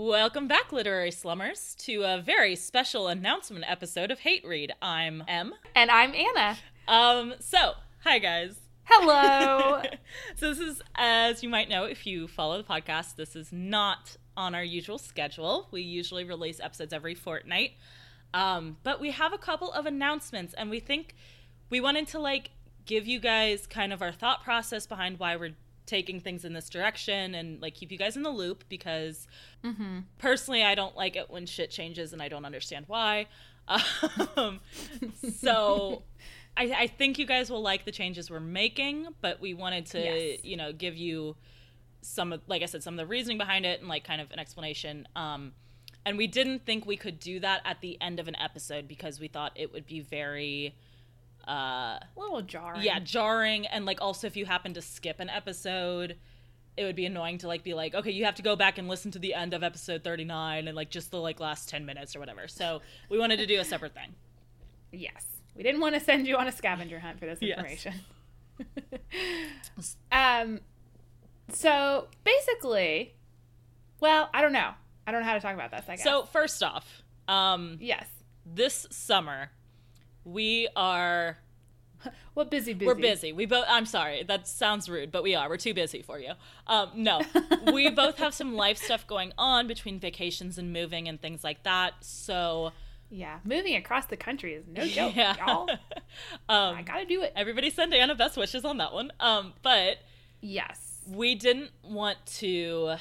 Welcome back, literary slummers, to a very special announcement episode of Hate Read. I'm Em. And I'm Anna. Hi guys. Hello. So this is, as you might know, if you follow the podcast, this is not on our usual schedule. We usually release episodes every fortnight. But we have a couple of announcements, and we think we wanted to give you guys kind of our thought process behind why we're taking things in this direction and keep you guys in the loop, because personally I don't like it when shit changes and I don't understand why. So I think you guys will like the changes we're making, but we wanted to give you some of, like I said, some of the reasoning behind it and kind of an explanation. And we didn't think we could do that at the end of an episode because we thought it would be very a little jarring. Yeah, jarring. And also if you happen to skip an episode, it would be annoying to be okay, you have to go back and listen to the end of episode 39 and just the last 10 minutes or whatever. So we wanted to do a separate thing. Yes. We didn't want to send you on a scavenger hunt for this information. Yes. So basically, I don't know how to talk about this, I guess. So first off, yes, this summer we are busy. We're busy. We both. I'm sorry. That sounds rude, but we are. We're too busy for you. No, we both have some life stuff going on between vacations and moving and things like that. So yeah, moving across the country is no joke, y'all. I gotta do it. Everybody send Anna best wishes on that one. But yes, we didn't want to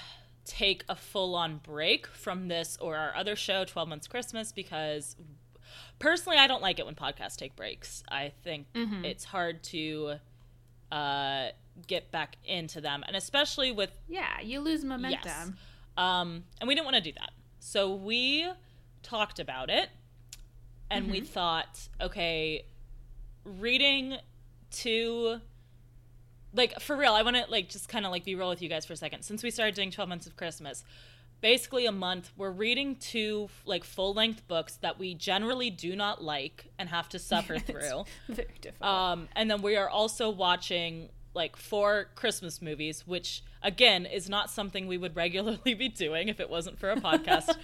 take a full-on break from this or our other show, 12 Months Christmas, because personally, I don't like it when podcasts take breaks. I think it's hard to get back into them. And especially with... yeah, you lose momentum. Yes. And we didn't want to do that. So we talked about it. And we thought, okay, reading to... for real, I want to just kind of be real with you guys for a second. Since we started doing 12 Months of Christmas... basically a month, we're reading two full-length books that we generally do not like and have to suffer through. Very difficult. And then we are also watching 4 Christmas movies, which again is not something we would regularly be doing if it wasn't for a podcast.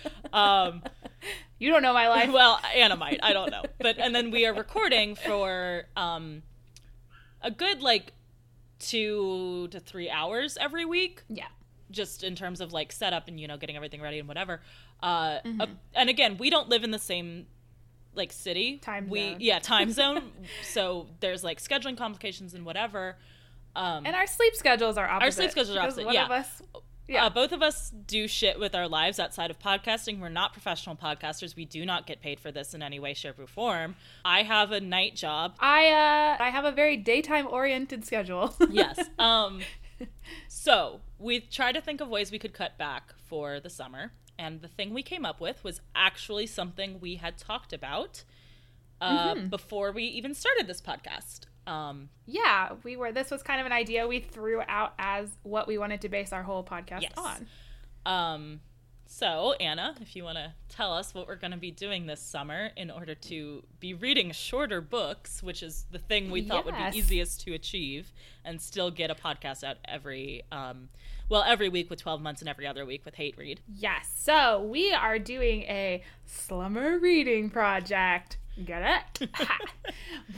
You don't know my life. Well, Anna might. I don't know. And then we are recording for a good 2 to 3 hours every week. Yeah. Just in terms of setup and getting everything ready and whatever. And again, we don't live in the same city. Time zone. So there's scheduling complications and whatever. And our sleep schedules are opposite. Both of us do shit with our lives outside of podcasting. We're not professional podcasters. We do not get paid for this in any way, shape, or form. I have a night job. I have a very daytime oriented schedule. Yes. So we tried to think of ways we could cut back for the summer, and the thing we came up with was actually something we had talked about before we even started this podcast. This was kind of an idea we threw out as what we wanted to base our whole podcast on. So Anna, if you want to tell us what we're going to be doing this summer in order to be reading shorter books, which is the thing we thought would be easiest to achieve and still get a podcast out every week with 12 months and every other week with Hate Read. Yes. So we are doing a slumber reading project. Get it?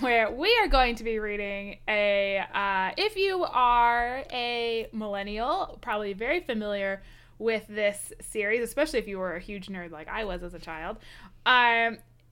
Where we are going to be reading if you are a millennial, probably very familiar with this series, especially if you were a huge nerd like I was as a child.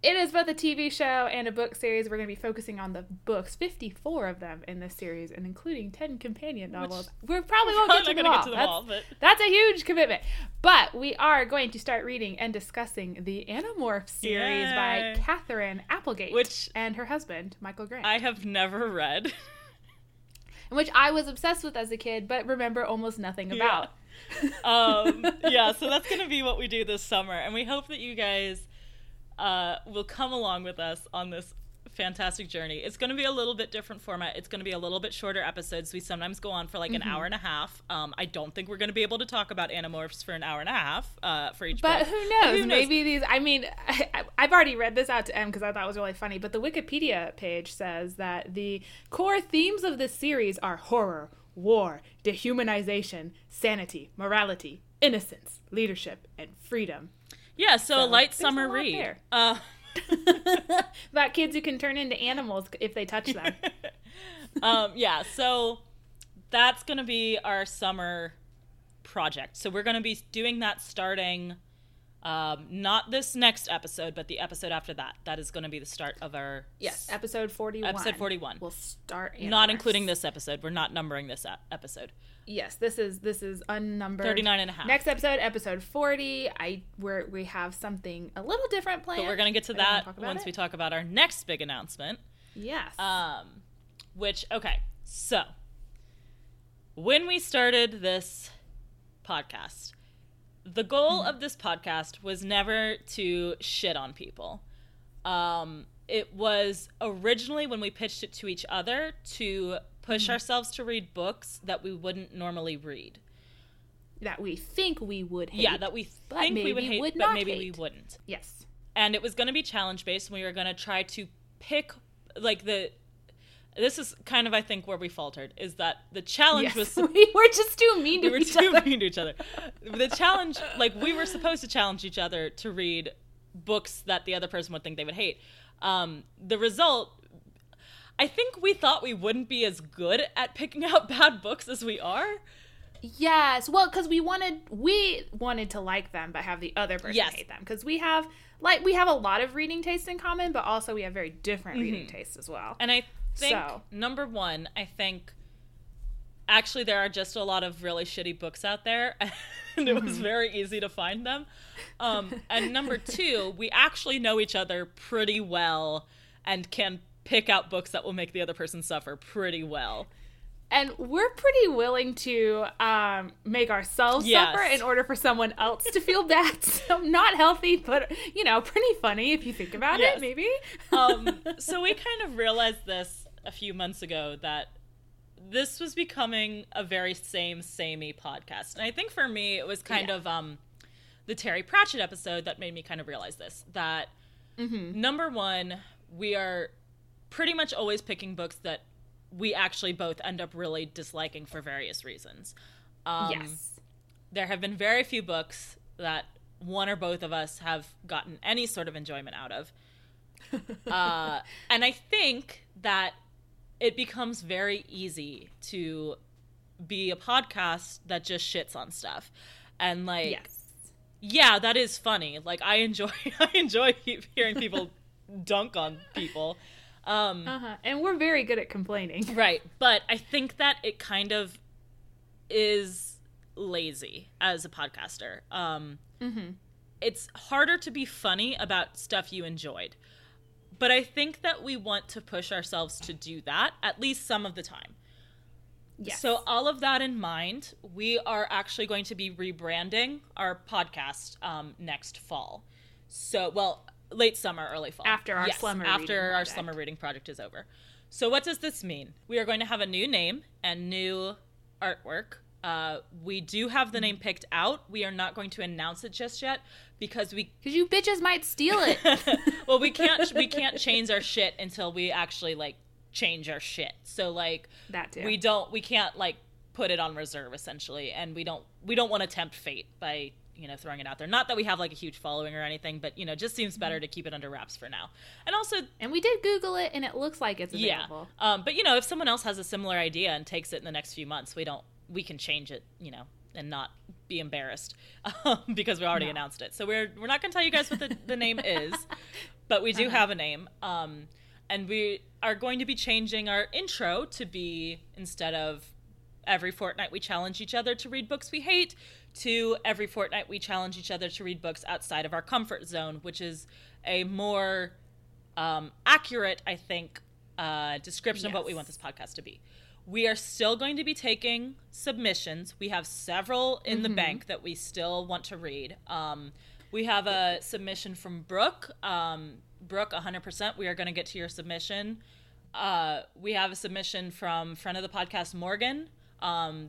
It is both a TV show and a book series. We're going to be focusing on the books, 54 of them in this series, and including 10 companion novels. We probably won't get to them all. That's a huge commitment. But we are going to start reading and discussing the Animorphs series by Catherine Applegate and her husband, Michael Grant. I have never read. Which I was obsessed with as a kid, but remember almost nothing about. So that's gonna be what we do this summer, and we hope that you guys will come along with us on this fantastic journey. It's gonna be a little bit different format. It's gonna be a little bit shorter episodes. We sometimes go on for an hour and a half. I don't think we're gonna be able to talk about Animorphs for an hour and a half for each book. Who knows? Maybe these, I've already read this out to Em because I thought it was really funny, but the Wikipedia page says that the core themes of this series are horror, war, dehumanization, sanity, morality, innocence, leadership, and freedom. Yeah, so a light summer read. About kids who can turn into animals if they touch them. Yeah, so that's going to be our summer project. So we're going to be doing that starting not this next episode, but the episode after that. That is going to be the start of our... Yes, episode 41. Episode 41. We'll start... Animorphs. Not including this episode. We're not numbering this episode. Yes, this is unnumbered. 39 and a half. Next episode, episode 40. We have something a little different planned. But we're going to get to that once we talk about our next big announcement. Yes. Which, okay, so when we started this podcast, the goal of this podcast was never to shit on people. It was originally, when we pitched it to each other, to push ourselves to read books that we wouldn't normally read. That we think we would hate. Yeah, that we think we would hate, but maybe we wouldn't. Yes. And it was going to be challenge-based, and we were going to try to pick, like, the... This is kind of, I think, where we faltered, is that the challenge was... we were just too mean to each other. We were too mean to each other. The challenge, like, we were supposed to challenge each other to read books that the other person would think they would hate. The result... I think we thought we wouldn't be as good at picking out bad books as we are. Yes. Well, because we wanted to like them, but have the other person hate them. Because we have, like, a lot of reading tastes in common, but also we have very different reading tastes as well. And I think, number one, actually, there are just a lot of really shitty books out there, and it was very easy to find them. And number two, we actually know each other pretty well and can pick out books that will make the other person suffer pretty well. And we're pretty willing to make ourselves suffer in order for someone else to feel bad. So not healthy, but, you know, pretty funny if you think about it, maybe. So we kind of realized this a few months ago, that this was becoming a very samey podcast. And I think for me, it was kind of the Terry Pratchett episode that made me kind of realize this, that number one, we are pretty much always picking books that we actually both end up really disliking for various reasons. Yes. There have been very few books that one or both of us have gotten any sort of enjoyment out of. And I think that it becomes very easy to be a podcast that just shits on stuff. And, like, yeah, that is funny. Like, I enjoy hearing people dunk on people. And we're very good at complaining. Right. But I think that it kind of is lazy as a podcaster. It's harder to be funny about stuff you enjoyed. But I think that we want to push ourselves to do that, at least some of the time. Yes. So all of that in mind, we are actually going to be rebranding our podcast next fall. So, well... late summer, early fall. After our summer reading project is over. So what does this mean? We are going to have a new name and new artwork. We do have the name picked out. We are not going to announce it just yet because because you bitches might steal it. Well, we can't change our shit until we actually, like, change our shit. So, like, that too. We can't like put it on reserve essentially, and we don't want to tempt fate by, you know, throwing it out there. Not that we have, like, a huge following or anything, but, you know, just seems better to keep it under wraps for now. And also... and we did Google it, and it looks like it's available. Yeah. But, you know, if someone else has a similar idea and takes it in the next few months, we can change it, you know, and not be embarrassed because we already announced it. So we're not going to tell you guys what the name is, but we do have a name. And we are going to be changing our intro to be, instead of every fortnight we challenge each other to read books we hate, to every fortnight we challenge each other to read books outside of our comfort zone, which is a more accurate, I think, description of what we want this podcast to be. We are still going to be taking submissions. We have several in the bank that we still want to read. We have a submission from Brooke. Brooke, 100%, we are going to get to your submission. We have a submission from friend of the podcast, Morgan.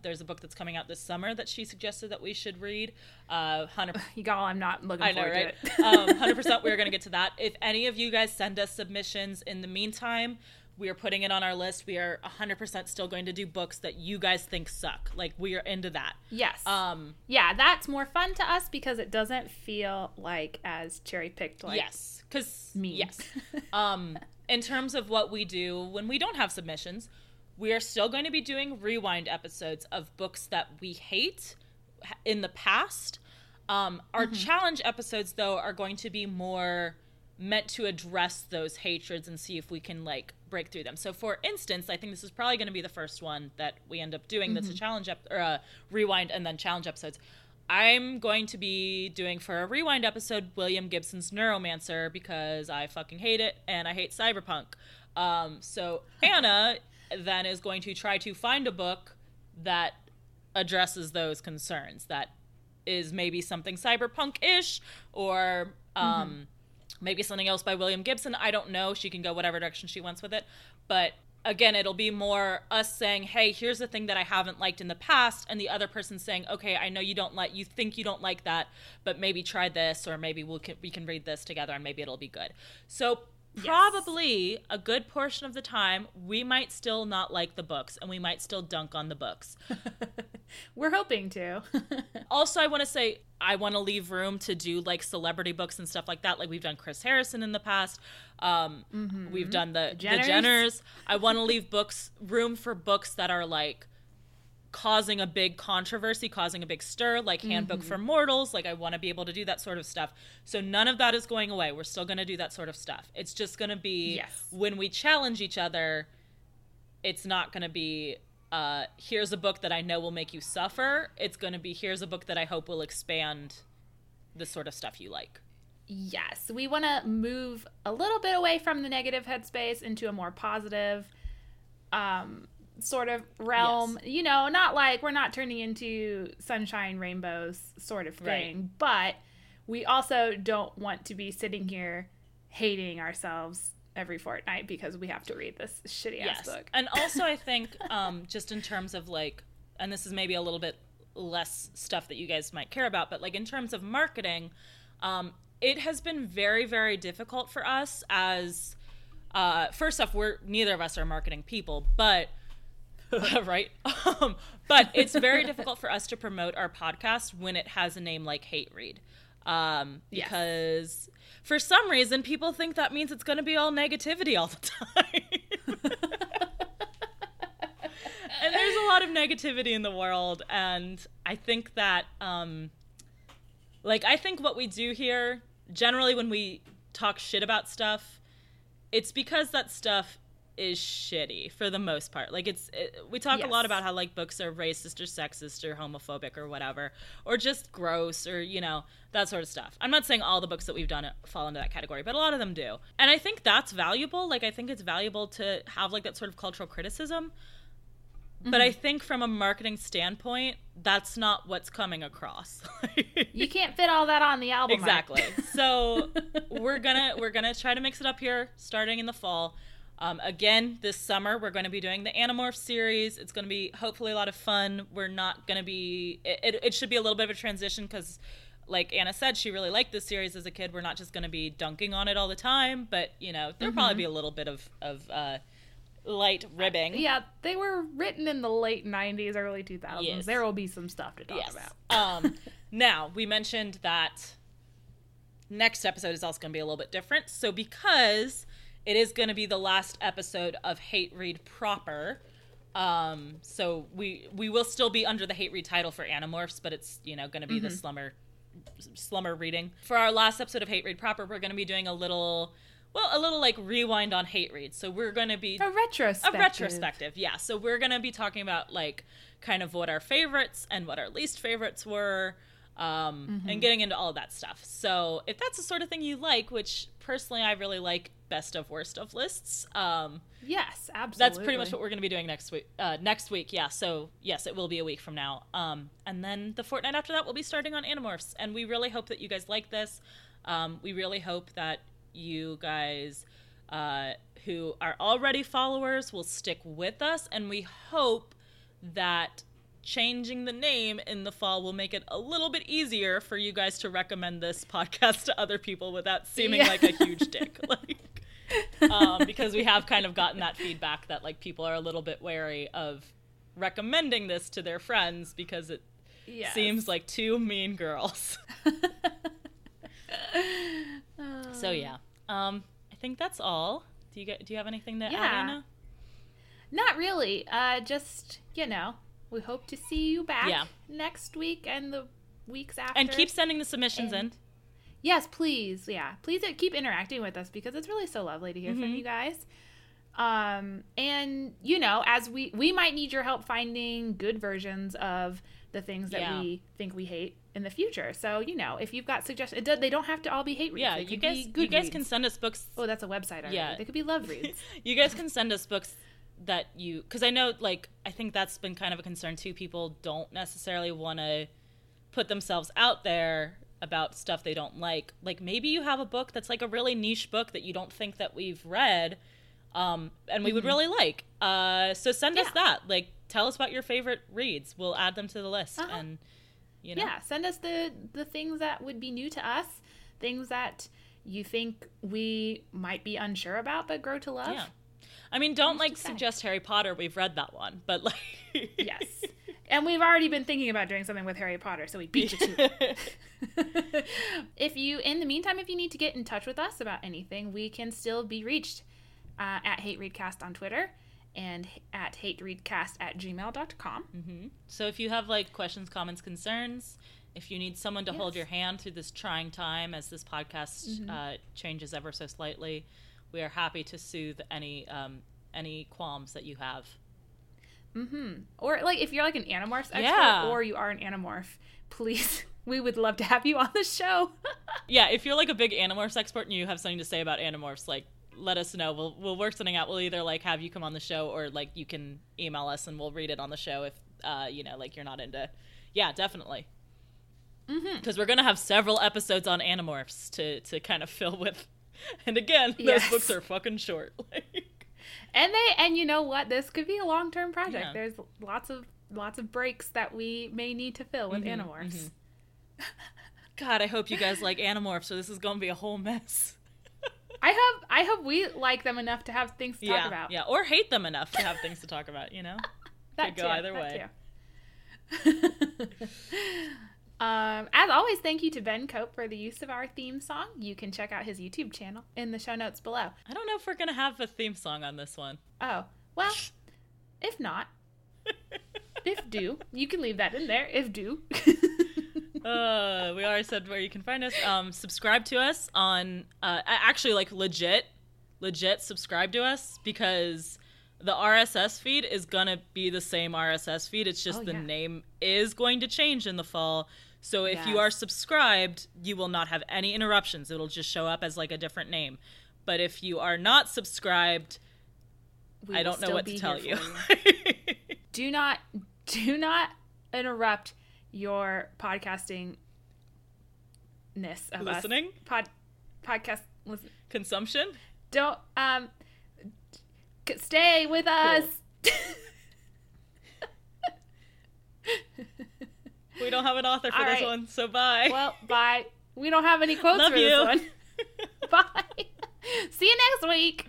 There's a book that's coming out this summer that she suggested that we should read. 100%. You got all I'm not looking forward to it. 100%, we're going to get to that. If any of you guys send us submissions in the meantime, We are putting it on our list. We are 100% still going to do books that you guys think suck. Like, we are into that. Yes. Yeah, that's more fun to us because it doesn't feel like as cherry-picked like yes, cause, me. Yes. In terms of what we do when we don't have submissions, we are still going to be doing rewind episodes of books that we hate in the past. Our challenge episodes, though, are going to be more meant to address those hatreds and see if we can, like, break through them. So, for instance, I think this is probably going to be the first one that we end up doing that's a challenge or a rewind and then challenge episodes. I'm going to be doing for a rewind episode William Gibson's Neuromancer because I fucking hate it and I hate cyberpunk. So Anna then is going to try to find a book that addresses those concerns, that is maybe something cyberpunk-ish or maybe something else by William Gibson. I don't know. She can go whatever direction she wants with it. But again, it'll be more us saying, hey, here's the thing that I haven't liked in the past, and the other person saying, okay, I know you think you don't like that, but maybe try this, or maybe we can read this together and maybe it'll be good. So probably a good portion of the time, we might still not like the books and we might still dunk on the books. We're hoping to. Also, I want to say I want to leave room to do like celebrity books and stuff like that. Like we've done Chris Harrison in the past. We've done the Jenners. I want to leave room for books that are like causing a big controversy, causing a big stir, like Handbook for Mortals. Like I want to be able to do that sort of stuff. So none of that is going away. We're still going to do that sort of stuff. It's just going to be when we challenge each other, it's not going to be here's a book that I know will make you suffer. It's going to be here's a book that I hope will expand the sort of stuff you like. Yes. We want to move a little bit away from the negative headspace into a more positive sort of realm, you know, not like we're not turning into sunshine rainbows sort of thing, but we also don't want to be sitting here hating ourselves every fortnight because we have to read this shitty ass book. And also I think just in terms of like, and this is maybe a little bit less stuff that you guys might care about, but like in terms of marketing, it has been very, very difficult for us as first off, neither of us are marketing people, but right. But it's very difficult for us to promote our podcast when it has a name like Hate Read. Because for some reason, people think that means it's going to be all negativity all the time. And there's a lot of negativity in the world. And I think that, I think what we do here, generally when we talk shit about stuff, it's because that stuff is shitty for the most part. Like we talk a lot about how like books are racist or sexist or homophobic or whatever, or just gross or, you know, that sort of stuff. I'm not saying all the books that we've done fall into that category, but a lot of them do. And I think that's valuable. Like I think it's valuable to have like that sort of cultural criticism. But I think from a marketing standpoint, that's not what's coming across. You can't fit all that on the album. Exactly. So we're gonna try to mix it up here starting in the fall. Again, this summer, we're going to be doing the Animorphs series. It's going to be hopefully a lot of fun. We're not going to be – it should be a little bit of a transition because, like Anna said, she really liked this series as a kid. We're not just going to be dunking on it all the time. But, you know, there'll probably be a little bit of light ribbing. Yeah, they were written in the late 90s, early 2000s. Yes. There will be some stuff to talk about. Now, we mentioned that next episode is also going to be a little bit different. So because – it is going to be the last episode of Hate Read proper. So we will still be under the Hate Read title for Animorphs, but it's, you know, going to be the slumber reading. For our last episode of Hate Read proper, we're going to be doing a little like rewind on Hate Read. So we're going to be a retrospective. Yeah. So we're going to be talking about like kind of what our favorites and what our least favorites were. And getting into all of that stuff. So if that's the sort of thing you like, which personally I really like best of worst of lists. Yes, absolutely. That's pretty much what we're going to be doing next week. Yeah. So yes, it will be a week from now. And then the fortnight after that, we'll be starting on Animorphs. And we really hope that you guys like this. We really hope that you guys who are already followers will stick with us. And we hope that changing the name in the fall will make it a little bit easier for you guys to recommend this podcast to other people without seeming like a huge dick. Like, because we have kind of gotten that feedback that like people are a little bit wary of recommending this to their friends because it seems like two mean girls. So yeah, I think that's all. Do you have anything to add, Anna? Not really. Just, you know, we hope to see you back next week and the weeks after. And keep sending the submissions in. Yes, please. Yeah. Please keep interacting with us because it's really so lovely to hear from you guys. And, you know, as we might need your help finding good versions of the things that we think we hate in the future. So, you know, if you've got suggestions, they don't have to all be hate reads. Yeah, you guys can send us books. Oh, that's a website already. Yeah. They could be love reads. You guys can send us books that you, because I know, like, I think that's been kind of a concern too. People don't necessarily want to put themselves out there about stuff they don't like. Like, maybe you have a book that's like a really niche book that you don't think that we've read, and we would really like. So send us that. Like, tell us about your favorite reads. We'll add them to the list. And, you know. Yeah, send us the things that would be new to us, things that you think we might be unsure about but grow to love. Yeah. I mean, don't, like, suggest Harry Potter. We've read that one. But, like... Yes. And we've already been thinking about doing something with Harry Potter, so we beat you to it. In the meantime, if you need to get in touch with us about anything, we can still be reached at HateReadCast on Twitter. And at hatereadcast@gmail.com. So if you have, like, questions, comments, concerns, if you need someone to hold your hand through this trying time as this podcast changes ever so slightly, we are happy to soothe any qualms that you have. Or, like, if you're, like, an Animorphs expert or you are an Animorph, please, we would love to have you on the show. Yeah, if you're, like, a big Animorphs expert and you have something to say about Animorphs, like, let us know. We'll work something out. We'll either, like, have you come on the show or, like, you can email us and we'll read it on the show if, you know, like, you're not into... Yeah, definitely. Because we're going to have several episodes on Animorphs to kind of fill with. And again, those books are fucking short. Like... And you know what? This could be a long-term project. Yeah. There's lots of breaks that we may need to fill with Animorphs. God, I hope you guys like Animorphs, so this is going to be a whole mess. I hope we like them enough to have things to talk about. Yeah, or hate them enough to have things to talk about, you know? That could go either way. As always, thank you to Ben Cope for the use of our theme song. You can check out his YouTube channel in the show notes below. I don't know if we're going to have a theme song on this one. Oh, well, if not, if do, you can leave that in there, if do. We already said where you can find us. Subscribe to us on actually, like, legit subscribe to us, because the RSS feed is gonna be the same RSS feed. It's just the name is going to change in the fall. So if you are subscribed, you will not have any interruptions. It'll just show up as, like, a different name. But if you are not subscribed, I don't know what to tell you. Do not interrupt your podcastingness of listening us. Podcast listen. Consumption. Don't stay with us. We don't have an author for this one, so bye. Well, bye. We don't have any quotes for this one. Bye. See you next week.